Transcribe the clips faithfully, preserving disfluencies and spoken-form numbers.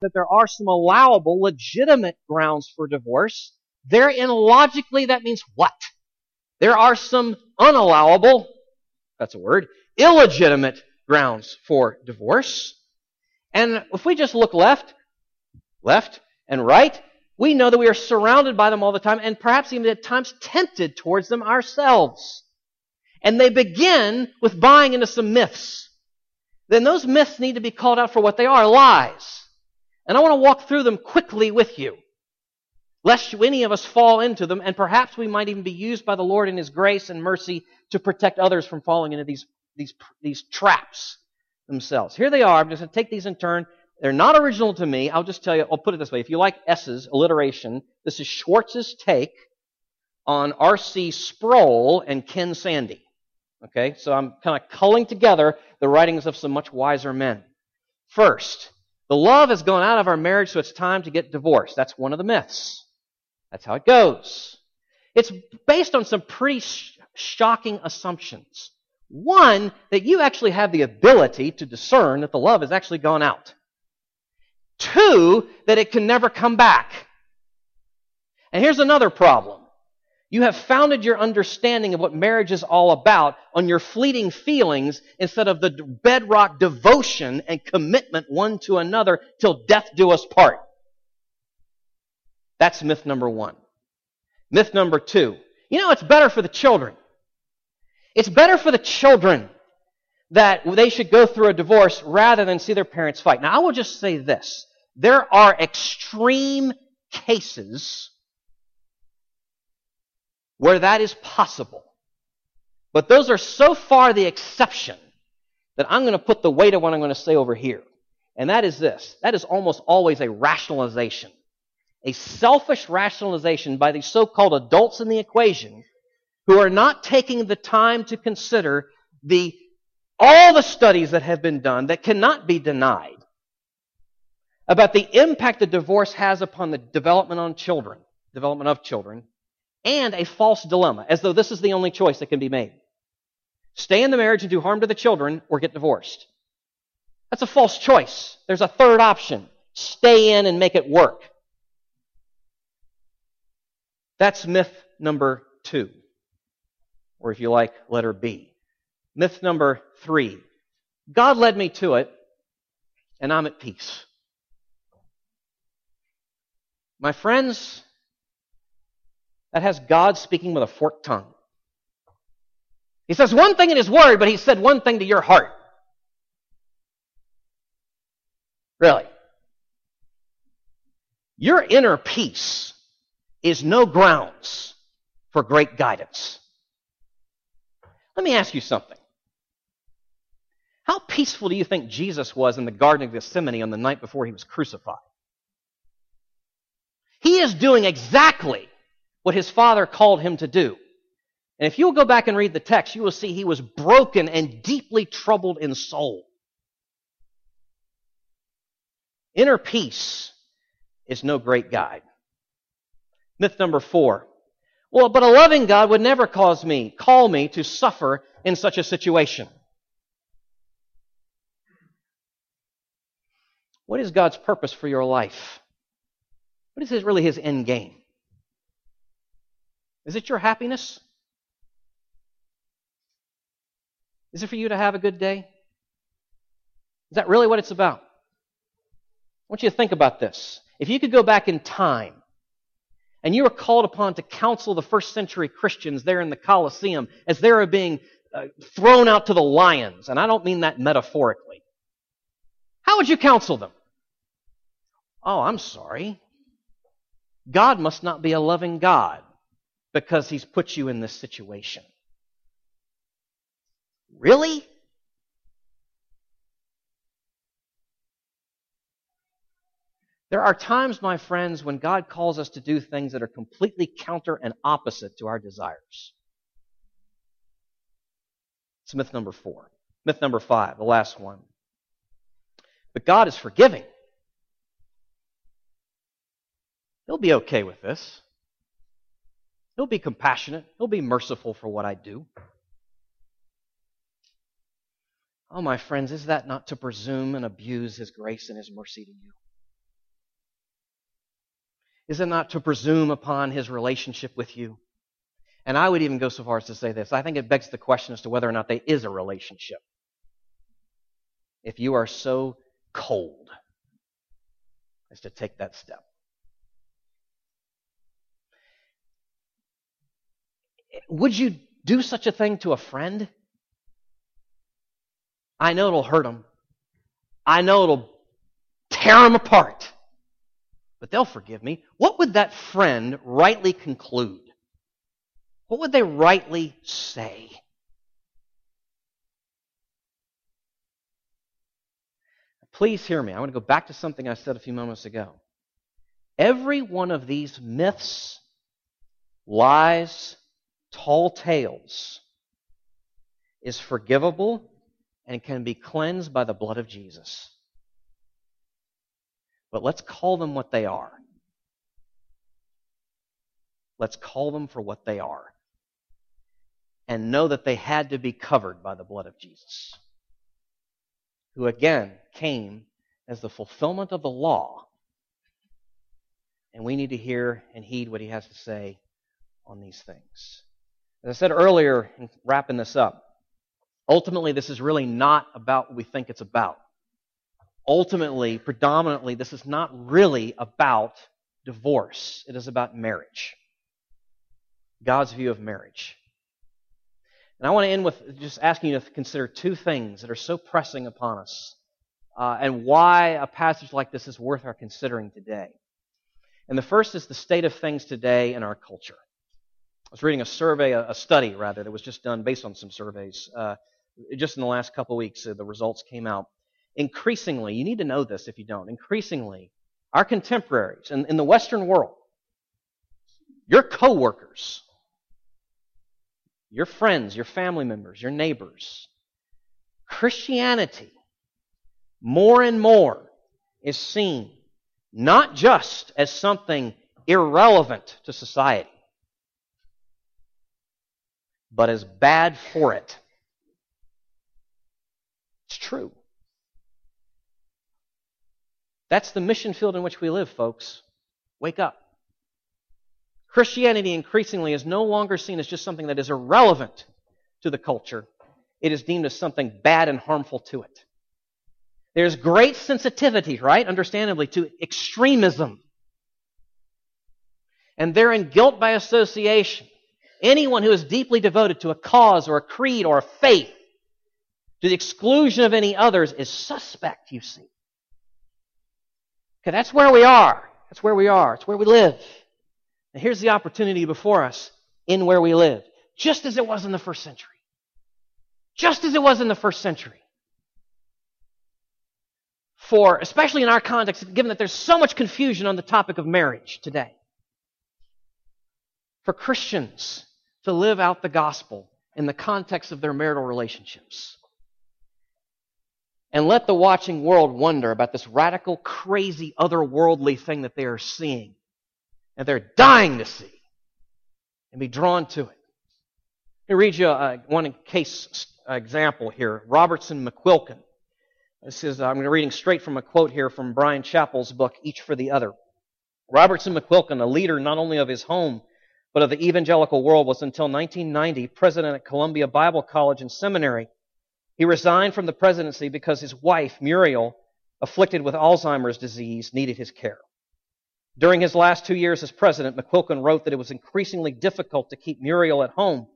that there are some allowable, legitimate grounds for divorce, therein logically that means what? There are some unallowable, that's a word, illegitimate grounds for divorce. And if we just look left, left and right, we know that we are surrounded by them all the time and perhaps even at times tempted towards them ourselves. And they begin with buying into some myths. Then those myths need to be called out for what they are, lies. And I want to walk through them quickly with you, lest any of us fall into them, and perhaps we might even be used by the Lord in His grace and mercy to protect others from falling into these, these, these traps themselves. Here they are. I'm just going to take these in turn. They're not original to me. I'll just tell you, I'll put it this way. If you like S's, alliteration, this is Schwartz's take on R C Sproul and Ken Sandy. Okay, so I'm kind of culling together the writings of some much wiser men. First, the love has gone out of our marriage, so it's time to get divorced. That's one of the myths. That's how it goes. It's based on some pretty sh- shocking assumptions. One, that you actually have the ability to discern that the love has actually gone out. Two, that it can never come back. And here's another problem. You have founded your understanding of what marriage is all about on your fleeting feelings instead of the bedrock devotion and commitment one to another till death do us part. That's myth number one. Myth number two. You know, it's better for the children. It's better for the children that they should go through a divorce rather than see their parents fight. Now, I will just say this. There are extreme cases where that is possible. But those are so far the exception that I'm going to put the weight of what I'm going to say over here. And that is this. That is almost always a rationalization. A selfish rationalization by the so-called adults in the equation who are not taking the time to consider the all the studies that have been done that cannot be denied about the impact that divorce has upon the development on children, development of children, and a false dilemma, as though this is the only choice that can be made. Stay in the marriage and do harm to the children or get divorced. That's a false choice. There's a third option. Stay in and make it work. That's myth number two, or if you like, letter B. Myth number three. God led me to it, and I'm at peace. My friends, that has God speaking with a forked tongue. He says one thing in His Word, but He said one thing to your heart. Really. Your inner peace is no grounds for great guidance. Let me ask you something. How peaceful do you think Jesus was in the Garden of Gethsemane on the night before He was crucified? He is doing exactly what His Father called Him to do. And if you'll go back and read the text, you will see He was broken and deeply troubled in soul. Inner peace is no great guide. Myth number four. Well, but a loving God would never cause me, call me to suffer in such a situation. What is God's purpose for your life? What is his, really His end game? Is it your happiness? Is it for you to have a good day? Is that really what it's about? I want you to think about this. If you could go back in time, and you were called upon to counsel the first century Christians there in the Colosseum as they were being uh, thrown out to the lions. And I don't mean that metaphorically. How would you counsel them? Oh, I'm sorry. God must not be a loving God because He's put you in this situation. Really? There are times, my friends, when God calls us to do things that are completely counter and opposite to our desires. It's myth number four. Myth number five, the last one. But God is forgiving. He'll be okay with this. He'll be compassionate. He'll be merciful for what I do. Oh, my friends, is that not to presume and abuse His grace and His mercy to you? Is it not to presume upon his relationship with you? And I would even go so far as to say this. I think it begs the question as to whether or not there is a relationship. If you are so cold as to take that step. Would you do such a thing to a friend? I know it'll hurt them. I know it'll tear them apart. But they'll forgive me. What would that friend rightly conclude? What would they rightly say? Please hear me. I want to go back to something I said a few moments ago. Every one of these myths, lies, tall tales is forgivable and can be cleansed by the blood of Jesus. But let's call them what they are. Let's call them for what they are. And know that they had to be covered by the blood of Jesus, who again came as the fulfillment of the law. And we need to hear and heed what he has to say on these things. As I said earlier, in wrapping this up, ultimately this is really not about what we think it's about. Ultimately, predominantly, this is not really about divorce. It is about marriage. God's view of marriage. And I want to end with just asking you to consider two things that are so pressing upon us uh, and why a passage like this is worth our considering today. And the first is the state of things today in our culture. I was reading a survey, a study rather, that was just done based on some surveys uh, just in the last couple of weeks. Uh, the results came out. Increasingly, you need to know this if you don't, increasingly, our contemporaries in, in the Western world, your coworkers, your friends, your family members, your neighbors. Christianity, more and more, is seen not just as something irrelevant to society, but as bad for it. It's true. That's the mission field in which we live, folks. Wake up. Christianity increasingly is no longer seen as just something that is irrelevant to the culture. It is deemed as something bad and harmful to it. There's great sensitivity, right, understandably, to extremism. And therein guilt by association. Anyone who is deeply devoted to a cause or a creed or a faith to the exclusion of any others is suspect, you see. Okay, that's where we are. That's where we are. It's where we live. And here's the opportunity before us in where we live, just as it was in the first century. Just as it was in the first century. For, especially in our context, given that there's so much confusion on the topic of marriage today, for Christians to live out the gospel in the context of their marital relationships. And let the watching world wonder about this radical, crazy, otherworldly thing that they are seeing. And they're dying to see and be drawn to it. Let me read you uh, one case example here. Robertson McQuilkin. This is, I'm reading straight from a quote here from Brian Chappell's book, Each for the Other. Robertson McQuilkin, a leader not only of his home, but of the evangelical world, was until nineteen ninety president at Columbia Bible College and Seminary. He resigned from the presidency because his wife, Muriel, afflicted with Alzheimer's disease, needed his care. During his last two years as president, McQuilkin wrote that it was increasingly difficult to keep Muriel at home.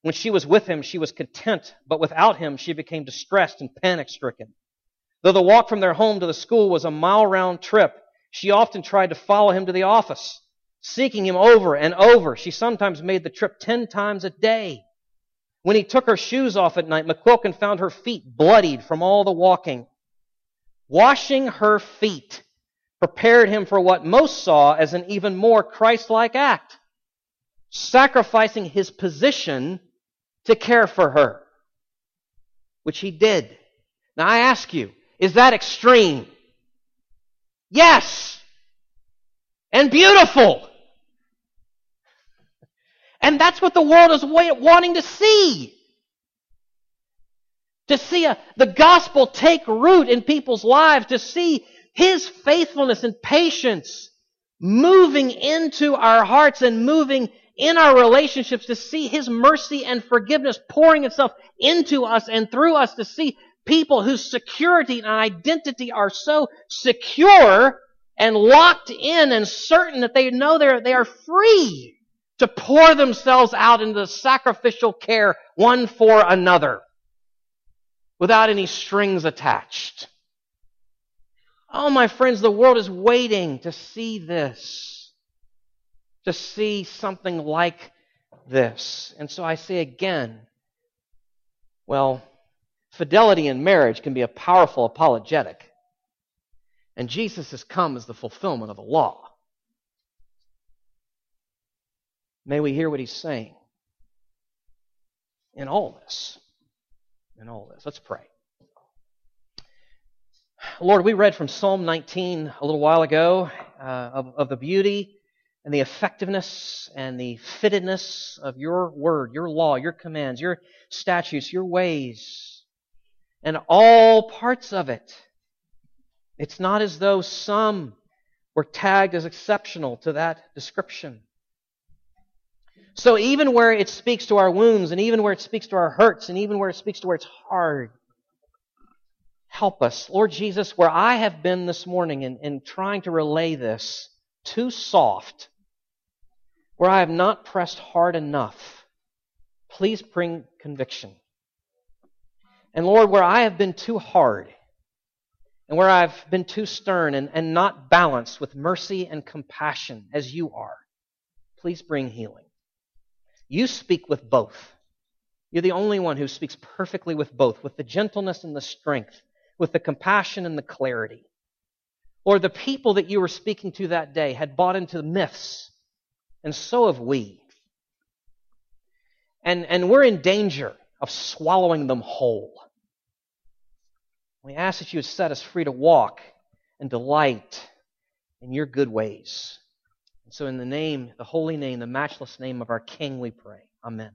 When she was with him, she was content, but without him, she became distressed and panic-stricken. Though the walk from their home to the school was a mile-round trip, she often tried to follow him to the office. Seeking him over and over, she sometimes made the trip ten times a day. When he took her shoes off at night, McQuilkin found her feet bloodied from all the walking. Washing her feet prepared him for what most saw as an even more Christ-like act, sacrificing his position to care for her, which he did. Now I ask you, is that extreme? Yes! And beautiful! And that's what the world is wanting to see. To see a, the gospel take root in people's lives, to see His faithfulness and patience moving into our hearts and moving in our relationships to see His mercy and forgiveness pouring itself into us and through us, to see people whose security and identity are so secure and locked in and certain that they know they're, they are free to pour themselves out into the sacrificial care one for another without any strings attached. Oh, my friends, the world is waiting to see this, to see something like this. And so I say again, well, fidelity in marriage can be a powerful apologetic. And Jesus has come as the fulfillment of the law. May we hear what He's saying in all this. In all this. Let's pray. Lord, we read from Psalm nineteen a little while ago uh, of, of the beauty and the effectiveness and the fittedness of Your word, Your law, Your commands, Your statutes, Your ways, and all parts of it. It's not as though some were tagged as exceptional to that description. So even where it speaks to our wounds, and even where it speaks to our hurts, and even where it speaks to where it's hard, help us. Lord Jesus, where I have been this morning in, in trying to relay this too soft, where I have not pressed hard enough, please bring conviction. And Lord, where I have been too hard, and where I've been too stern and, and not balanced with mercy and compassion as You are, please bring healing. You speak with both. You're the only one who speaks perfectly with both, with the gentleness and the strength, with the compassion and the clarity. Lord, the people that You were speaking to that day had bought into the myths, and so have we. And, and we're in danger of swallowing them whole. We ask that You would set us free to walk and delight in Your good ways. And so in the name, the holy name, the matchless name of our King, we pray. Amen.